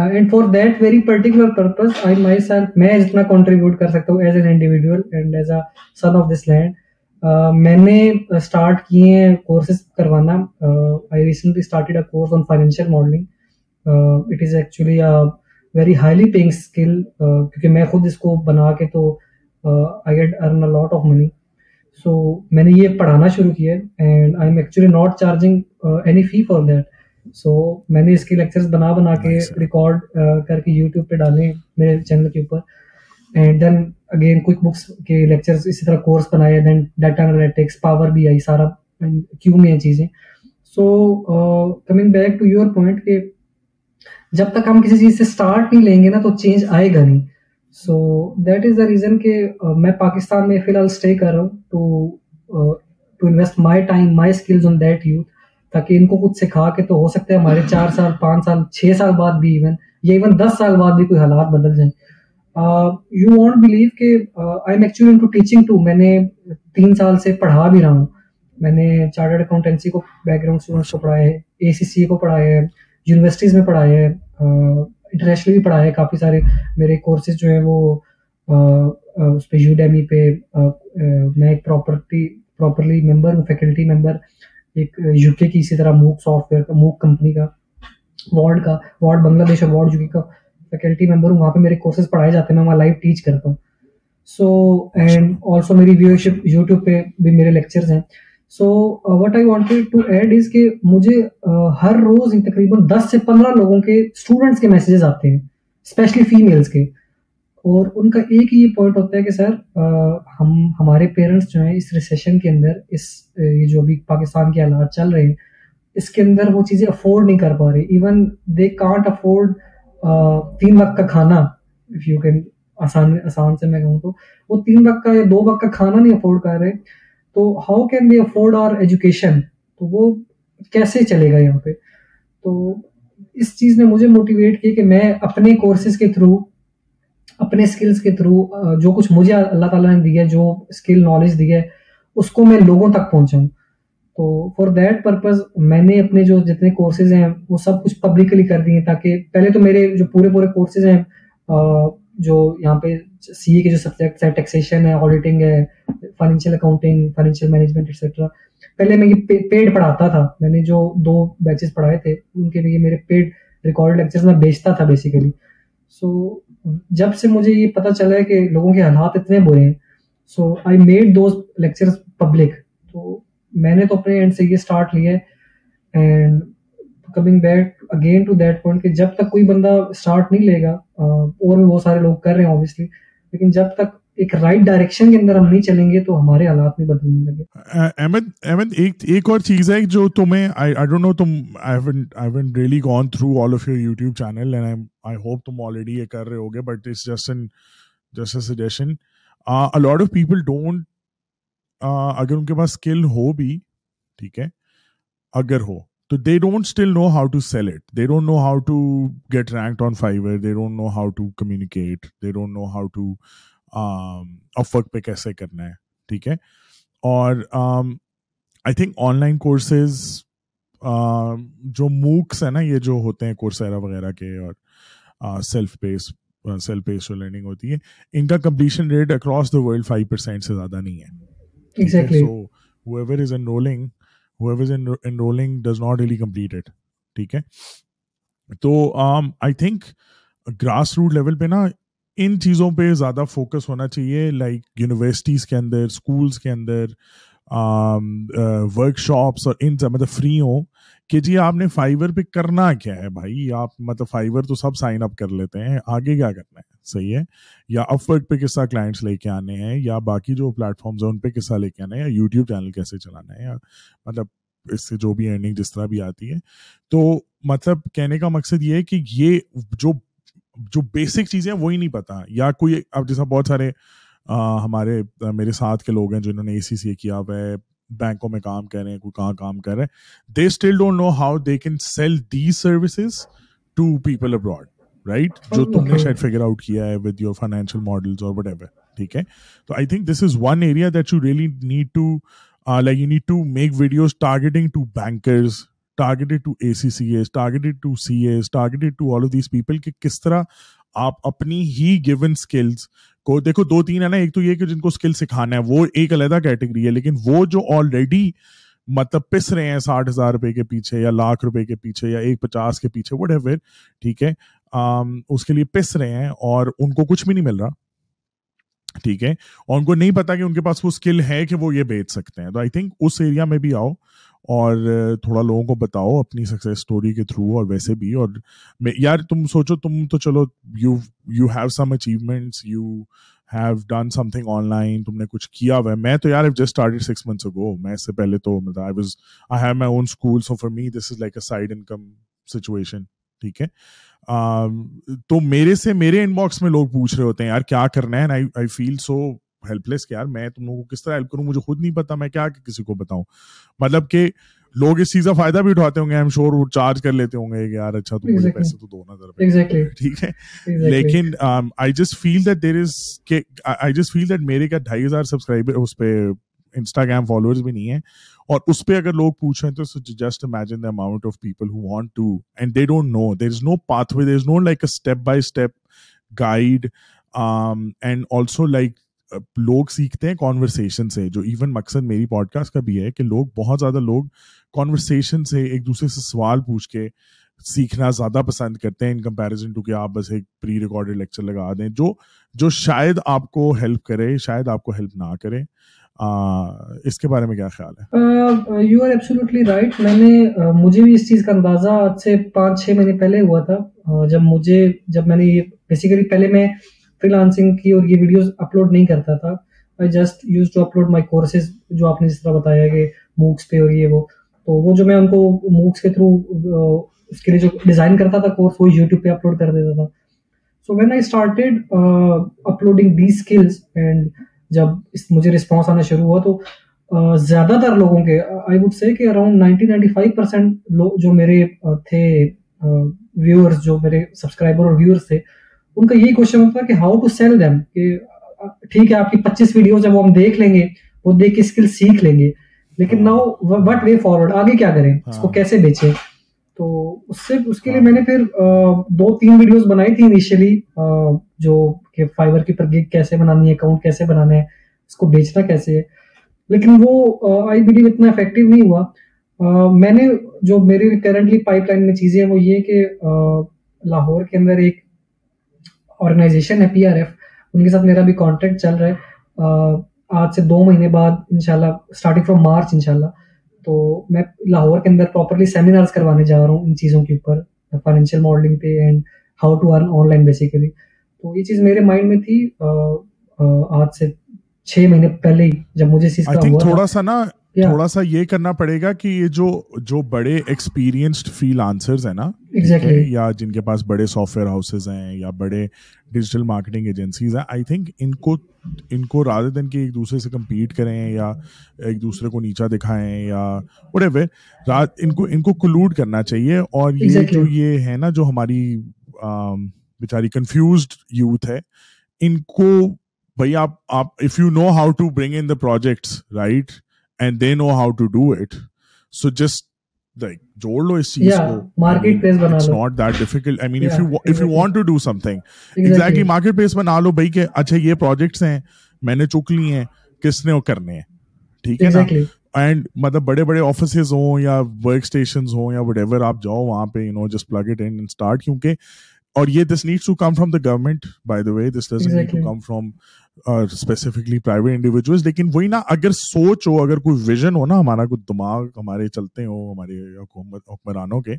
And for that very particular purpose I myself, میں جتنا کنٹریبیوٹ کر سکتا ہوں as an individual and as a son of this land, میں نے اسٹارٹ کیے ہیں کورسز کروانا. I recently started a course on financial modelling. It is actually very highly paying skill کیونکہ میں خود اس کو بنا کے تو I get earn a lot of money. So میں نے یہ پڑھانا شروع کیا ہے and I am actually not charging any fee for that. So میں نے اس کے لیکچرز بنا بنا کے ریکارڈ کر کے یوٹیوب پہ ڈالے میرے چینل کے اوپر. And then again QuickBooks کے لیکچرز اسی طرح کورس بنائے. Then data analytics, power B I, سارا کیوں میں چیزیں. So coming back to your point کہ جب تک ہم کسی چیز سے اسٹارٹ نہیں لیں گے نا تو چینج آئے گا نہیں. So that is the reason کہ میں پاکستان میں فی الحال اسٹے کر رہا ہوں to to invest my time, my skills on that youth, تاکہ ان کو کچھ سکھا کے تو ہو سکتا ہے ہمارے چار سال پانچ سال چھ سال بعد بھی ایون یا ایون دس سال بعد بھی کوئی حالات بدل جائیں. یو وونٹ بلیو کہ آئی am actually into teaching too. میں نے تین سال سے پڑھا بھی رہا ہوں. میں نے چارٹرڈ اکاؤنٹنسی کو بیک گراؤنڈ اسٹوڈنٹس کو پڑھایا ہے, اے سی سی کو پڑھایا ہے, یونیورسٹیز میں پڑھایا ہے, انٹرنیشنل بھی پڑھایا ہے. کافی سارے میرے کورسز جو ہیں وہ اس پہ یوڈیمی پہ میں ایک پراپرٹی پراپرلی ممبر ہوں, فیکلٹی ممبر ایک یو کے کی, اسی طرح موک سافٹ ویئر کا, موک کمپنی کا, وارڈ کا, وارڈ بنگلہ دیش اور وارڈ یو کے کا فیکلٹی ممبر ہوں. وہاں پہ میرے کورسز پڑھائے جاتے ہیں, میں وہاں لائیو ٹیچ کرتا ہوں. سو اینڈ آلسو میری ویورشپ یوٹیوب پہ بھی میرے لیکچرز ہیں. So what I wanted to add is کہ مجھے ہر روز تقریباً دس سے پندرہ لوگوں کے اسٹوڈنٹس کے میسیجز آتے ہیں, اسپیشلی فیمیلس کے, اور ان کا ایک ہی یہ پوائنٹ ہوتا ہے کہ سر ہم ہمارے پیرنٹس جو ہیں اس ریسیشن کے اندر, اس یہ جو ابھی پاکستان کے حالات چل رہے ہیں اس کے اندر, وہ چیزیں افورڈ نہیں کر پا رہے. ایون دے کانٹ افورڈ تین وقت کا کھانا, اف یو کین آسان آسان سے میں کہوں تو وہ تین وقت کا یا دو وقت کا کھانا نہیں افورڈ کر رہے, تو how can they afford our education? تو وہ کیسے چلے گا یہاں پہ؟ تو اس چیز نے مجھے موٹیویٹ کیا کہ میں اپنے کورسز کے تھرو, اپنے اسکلس کے تھرو, جو کچھ مجھے اللہ تعالیٰ نے دیا ہے, جو اسکل نالج دیا ہے, اس کو میں لوگوں تک پہنچاؤں. تو فار دیٹ پرپز میں نے اپنے جو جتنے کورسز ہیں وہ سب کچھ پبلکلی کر دیے, تاکہ پہلے تو میرے جو پورے پورے کورسز ہیں, جو یہاں پہ سی اے کے جو سبجیکٹس ہیں, ٹیکسیشن ہے, آڈیٹنگ ہے, financial accounting, financial management etcetera, پہلے میں یہ پیڈ پڑھاتا تھا. میں نے جو دو بیچز پڑھائے تھے ان کے لیے میرے پیڈ ریکارڈ لیکچرز میں بیچتا تھا بیسیکلی. سو جب سے مجھے یہ پتہ چلا ہے کہ لوگوں کے حالات اتنے برے ہیں, so I made those lectures public. تو میں نے تو اپنے اینڈ سے یہ اسٹارٹ لیا ہے. And coming back again to that point کہ جب تک کوئی بندہ اسٹارٹ نہیں لے گا, اور بھی بہت سارے لوگ کر رہے ہیں اوبیسلی, لیکن جب تک ایک رائٹ ڈائریکشن کے اندر ہم نہیں چلیں گے تو ہمارے حالات میں بدلنے لگے. احمد احمد ایک ایک اور چیز ہے جو تمہیں آئی آئی ڈونٹ نو, تم I haven't I haven't really gone through all of your YouTube channel and I I hope تم آلریڈی یہ کر رہے ہو گے, but it's just an just a suggestion. A lot of people don't, اگر ان کے پاس اسکل ہو بھی, ٹھیک ہے, اگر ہو تو they don't still know how to sell it, they don't know how to get ranked on Fiverr, they don't know how to communicate, they don't know how to Upwork پہ کیسے کرنا ہے, ٹھیک ہے. اور I think online courses جو MOOCs ہیں نا, یہ جو ہوتے ہیں کورسیرا وغیرہ کے, اور self paced self paced learning ہوتی ہے, ان کا completion rate across the world five percent سے زیادہ نہیں ہے. Exactly. So whoever is enrolling whoever is enrolling does not really complete it, ٹھیک ہے. تو I think grass root level پہ نا ان چیزوں پہ زیادہ فوکس ہونا چاہیے, لائک یونیورسٹیز کے اندر, اسکولس کے اندر ورک شاپس, اور ان مطلب فری ہوں کہ جی آپ نے فائیور پہ کرنا کیا ہے بھائی, آپ مطلب فائیور تو سب سائن اپ کر لیتے ہیں, آگے کیا کرنا ہے, صحیح ہے, یا اپ ورک پہ کس طرح کلائنٹس لے کے آنے ہیں, یا باقی جو پلیٹ فارمز ہیں ان پہ کس طرح لے کے آنا ہے, یا یوٹیوب چینل کیسے چلانا ہے, یا مطلب اس سے جو بھی ارننگ جس طرح بھی آتی ہے. تو مطلب کہنے کا مقصد یہ ہے کہ یہ جو جو بیسک چیزیں ہیں وہی نہیں پتہ, یا کوئی اب جیسا بہت سارے ہمارے میرے ساتھ کے لوگ ہیں جنہوں نے اے سی سی کیا ہوا ہے, بینکوں میں کام کر رہے ہیں, کوئی کہاں کام کر رہے ہیں, they still don't know how they can sell these services to people abroad, right, جو تم نے شاید فگر آؤٹ کیا ہے ود یور فائنینشیل ماڈلز اور وٹ ایور, ٹھیک ہے. تو I think this is one area that you really need to like you need to make videos targeting to bankers, targeted to A C C As, targeted to C As, targeted to all of these people کہ کس طرح آپ اپنی ہی given skills کو دیکھو دو تین ہے نا, ایک تو یہ کہ جن کو اسکل سکھانا ہے وہ ایک علیحدہ کیٹیگری ہے, لیکن وہ جو آلریڈی مطلب پس رہے ہیں ساٹھ ہزار روپے کے پیچھے یا لاکھ روپے کے پیچھے یا ایک پچاس کے پیچھے وٹ ایور, ٹھیک ہے, اس کے لیے پس رہے ہیں اور ان کو کچھ بھی نہیں مل رہا, ٹھیک ہے, اور ان کو نہیں پتا کہ ان کے پاس وہ اسکل ہے کہ وہ یہ بیچ سکتے ہیں. تو آئی تھنک اس ایریا میں بھی آؤ اور تھوڑا لوگوں کو بتاؤ اپنی سکسیس اسٹوری کے تھرو, اور ویسے بھی اور یار تم سوچو, تم تو چلو you you have some achievements, you have done something online, تم نے کچھ کیا ہوا ہے. میں تو یار just started six months ago, میں اس سے پہلے تو I was I have my own school, so for me this is like a side income situation, ٹھیک ہے. تو میرے سے میرے ان باکس میں لوگ پوچھ رہے ہوتے ہیں یار کیا کرنا ہے, آئی فیل سو ہیلپ لیس کہ یار میں تم لوگوں کو کس طرح ہیلپ کروں, مجھے خود نہیں پتا میں کیا کسی کو بتاؤں. مطلب کہ لوگ اس چیز کا فائدہ بھی اٹھاتے ہوں گے, آئی ایم شیور وہ چارج کر لیتے ہوں گے کہ یار اچھا تم مجھے پیسے تو دو نا ذرا, ٹھیک ہے, لیکن I just feel that there از کہ آئی جسٹ فیل دیٹ میرے کا ڈھائی ہزار سبسکرائبر اس پہ انسٹاگرام فالوورز بھی نہیں ہیں, اور اس پہ اگر لوگ پوچھیں تو just imagine the amount of people who want to and they don't know, there is no pathway, there is no like a step by step guide, and also like لوگ سیکھتے ہیں کانورسیشن سے, جو even مقصد میری pod cost کا بھی ہے کہ لوگ بہت زیادہ لوگ کانورسیشن سے ایک دوسرے سے سوال پوچھ کے سیکھنا زیادہ پسند کرتے ہیں ان کمپیریزن ٹو کہ آپ بس ایک پری ریکارڈیڈ لیکچر لگا دیں جو جو شاید آپ کو ہیلپ کرے شاید آپ کو ہیلپ نہ کرے. اس کے بارے میں کیا خیال ہے؟ You are absolutely right. میں نے مجھے بھی اس چیز کا اندازہ آج سے پانچ چھ مہینے پہلے ہوا تھا, جب مجھے جب میں نے یہ بیسیکلی پہلے میں فری لانسنگ کی اور یہ ویڈیوز اپلوڈ نہیں کرتا تھا, I just use to upload my courses, جو آپ نے جس طرح بتایا کہ موکس پہ اور یہ وہ, تو وہ جو میں ان کو موکس کے تھرو اس کے لیے جو ڈیزائن کرتا تھا کورس وہ یوٹیوب پہ اپلوڈ کر دیتا تھا. So when I started uploading the skills and جب اس مجھے رسپانس آنا شروع ہوا تو uh, زیادہ تر لوگوں کے آئی وڈ سے کہ around ninety ninety five percent لوگ جو میرے uh, تھے ویورز uh, جو میرے سبسکرائبر اور ویورز تھے, ان کا یہی کوشچن ہوتا کہ ہاؤ ٹو سیل دیم, کہ ٹھیک ہے آپ کی پچیس ویڈیوز ہیں وہ ہم دیکھ لیں گے, وہ دیکھ کے اسکل سیکھ لیں گے, لیکن ناؤ وٹ وے فارورڈ, آگے کیا کریں, اس کو کیسے بیچیں. تو اس سے اس کے لیے میں نے پھر دو تین ویڈیوز بنائی تھی انیشیلی, جو کہ فائبر کے اوپر گیگ کیسے بنانی ہے, اکاؤنٹ کیسے بنانا ہے, اس کو بیچنا کیسے ہے, لیکن وہ آئی بلیو اتنا افیکٹو نہیں ہوا. میں نے جو میرے کرنٹلی پائپ لائن میں چیزیں ہیں وہ یہ کہ لاہور کے اندر ایک آرگنائزیشن ہے پی آر ایف, ان کے ساتھ میرا بھی کانٹریکٹ چل رہا ہے آج سے دو مہینے بعد انشاءاللہ, اسٹارٹنگ فرام مارچ انشاءاللہ. تو میں لاہور کے اندر پراپرلی سیمینارز کروانے جا رہا ہوں ان چیزوں کے اوپر, فائنینشیل ماڈلنگ پہ and how to earn online basically. تو یہ چیز میرے مائنڈ میں تھی آج سے چھ مہینے پہلے ہی جب مجھے اس چیز کا ہوا. تھوڑا سا نا تھوڑا سا یہ کرنا پڑے گا کہ یہ جو جو بڑے ایکسپیرینسڈ فری لانسرز ہیں نا, یا جن کے پاس بڑے سافٹ ویئر ہاؤسز ہیں یا بڑے ڈیجیٹل مارکیٹنگ ایجنسیز ہیں, آئی تھنک ان کو ان کو رادر دین کہ ایک دوسرے سے کمپیٹ کریں یا ایک دوسرے کو نیچا دکھائیں یا وٹ ایور, ان کو ان کو کلوڈ کرنا چاہیے. اور یہ جو یہ ہے نا جو ہماری بیچاری کنفیوزڈ یوتھ ہے, ان کو بھائی آپ آپ if you know how to bring in the projects right and they know how to do it, so just like جوڑ لو اس چیز کو, مارکیٹ پلیس بنا لو. It's not that difficult. I mean if you if you want to do something exactly marketplace بنا لو بھائی کہ اچھا یہ پروجیکٹس ہیں میں نے چک لی ہیں, کس نے کرنے ہیں, ٹھیک ہے نا, اینڈ مطلب بڑے بڑے آفسز ہوں یا ورک اسٹیشنز ہوں یا وٹ ایور, آپ جاؤ وہاں پہ you know just plug it in and start, کیونکہ اور یہ this needs to come from the government by the way, this doesn't need to come from uh, specifically private individuals. لیکن وہی نا اگر سوچ ہو, اگر کوئی ویژن ہو نا, ہمارا کوئی دماغ ہمارے چلتے ہو ہمارے حکومت حکمرانوں کے,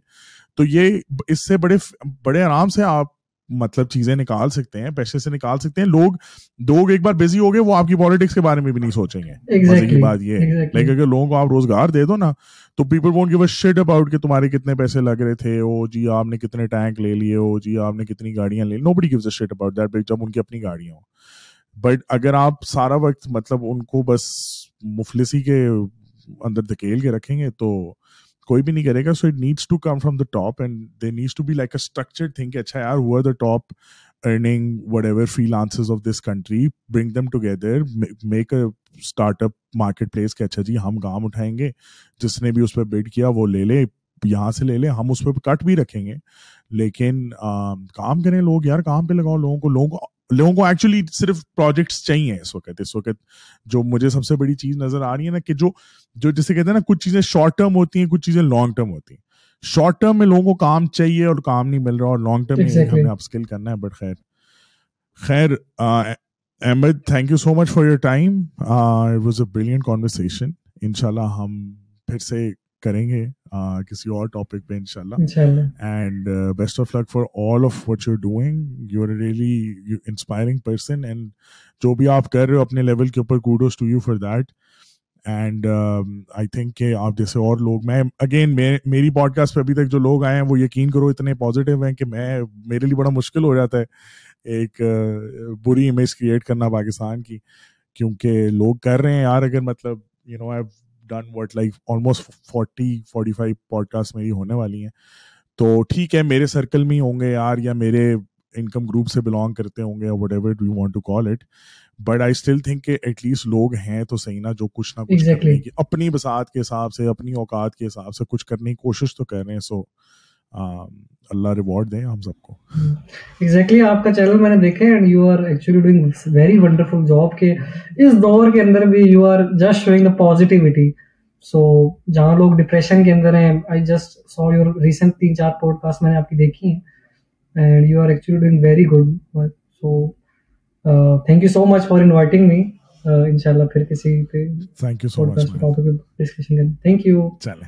تو یہ اس سے بڑے بڑے آرام سے آپ مطلب چیزیں نکال سکتے ہیں, پیسے سے نکال سکتے ہیں. لوگ لوگ ایک بار بزی ہو گئے وہ آپ کی پالیٹکس کے بارے میں بھی نہیں سوچیں گے. مزے کی بات یہ ہے لائک اگر لوگوں کو آپ روزگار دے دو نا تو people won't give a shit about کہ تمہارے کتنے پیسے لگ رہے تھے, او جی آپ نے کتنے ٹینک لے لیے, او جی آپ نے کتنی گاڑیاں لے لی, nobody gives a shit about that جب ان کی اپنی گاڑیاں ہوں. بٹ اگر آپ سارا وقت مطلب ان کو بس مفلسی کے اندر دھکیل کے رکھیں گے تو کوئی بھی نہیں کرے گا. So it needs to come from the top and they needs to be like a structured thing کہ اچھا یار who are the top earning whatever freelancers of this country, bring them together, make a startup marketplace کہ اچھا جی ہم کام اٹھائیں گے, جس نے بھی اس پہ بڈ کیا وہ لے لے, یہاں سے لے لے, ہم اس پہ کٹ بھی رکھیں گے لیکن کام کریں لوگ یار, کام پہ لگاؤ لوگوں کو, لوگوں کو لوگوں کو ایکچولی صرف پروجیکٹس چاہیے اس وقت اس وقت جو مجھے سب سے بڑی چیز نظر آ رہی ہے نا کہ جو جو جسے کہتے ہیں نا کچھ چیزیں شارٹ ٹرم ہوتی ہیں, کچھ چیزیں لانگ ٹرم ہوتی ہیں. شارٹ ٹرم میں لوگوں کو کام چاہیے اور کام نہیں مل رہا, اور لانگ ٹرم میں ہمیں اپ اسکل کرنا ہے. بٹ خیر خیر Ahmed, thank you so much for your time. It was a brilliant conversation. انشاءاللہ ہم پھر سے کریں گے کسی اور ٹاپک پہ انشاءاللہ. And best of luck for all of what you are doing. You are a really inspiring person, and جو بھی آپ کر رہے ہو اپنے لیول کے اوپر kudos to you for that. And I think کہ آپ جیسے اور لوگ, میں اگین میری پوڈ کاسٹ پہ ابھی تک جو لوگ آئے ہیں وہ یقین کرو اتنے پازیٹیو ہیں کہ میں میرے لیے بڑا مشکل ہو جاتا ہے ایک بری امیج کریٹ کرنا پاکستان کی, کیونکہ لوگ کر رہے ہیں یار. اگر مطلب you know I done what like almost forty forty five podcast میری ہونے والی ہیں, تو ٹھیک ہے میرے سرکل میں ہی ہوں گے یار, یا میرے انکم گروپ سے بلانگ کرتے ہوں گے اور whatever you want to call it. But I still think کہ ایٹ لیسٹ لوگ ہیں تو صحیح نا جو کچھ نہ کچھ کرنے کی اپنی بساط کے حساب سے, اپنی اوقات کے حساب سے کچھ کرنے کی کوشش تو کر رہے ہیں. سو اللہ ریوارڈ دے ہم سب کو. ایگزیکٹلی آپ کا چینل میں نے دیکھا ہے, and you are actually doing very wonderful job کے اس دور کے اندر بھی. You are just showing the positivity. So جہاں لوگ ڈپریشن کے اندر ہیں, I just saw your recent تین چار پوڈ کاسٹ میں نے آپ کی دیکھی ہیں, and you are actually doing very good. So thank you so much for inviting me. ان شاء اللہ پھر کسی پہ thank you so much topic پہ ڈسکشن کریں. Thank you. چلیں,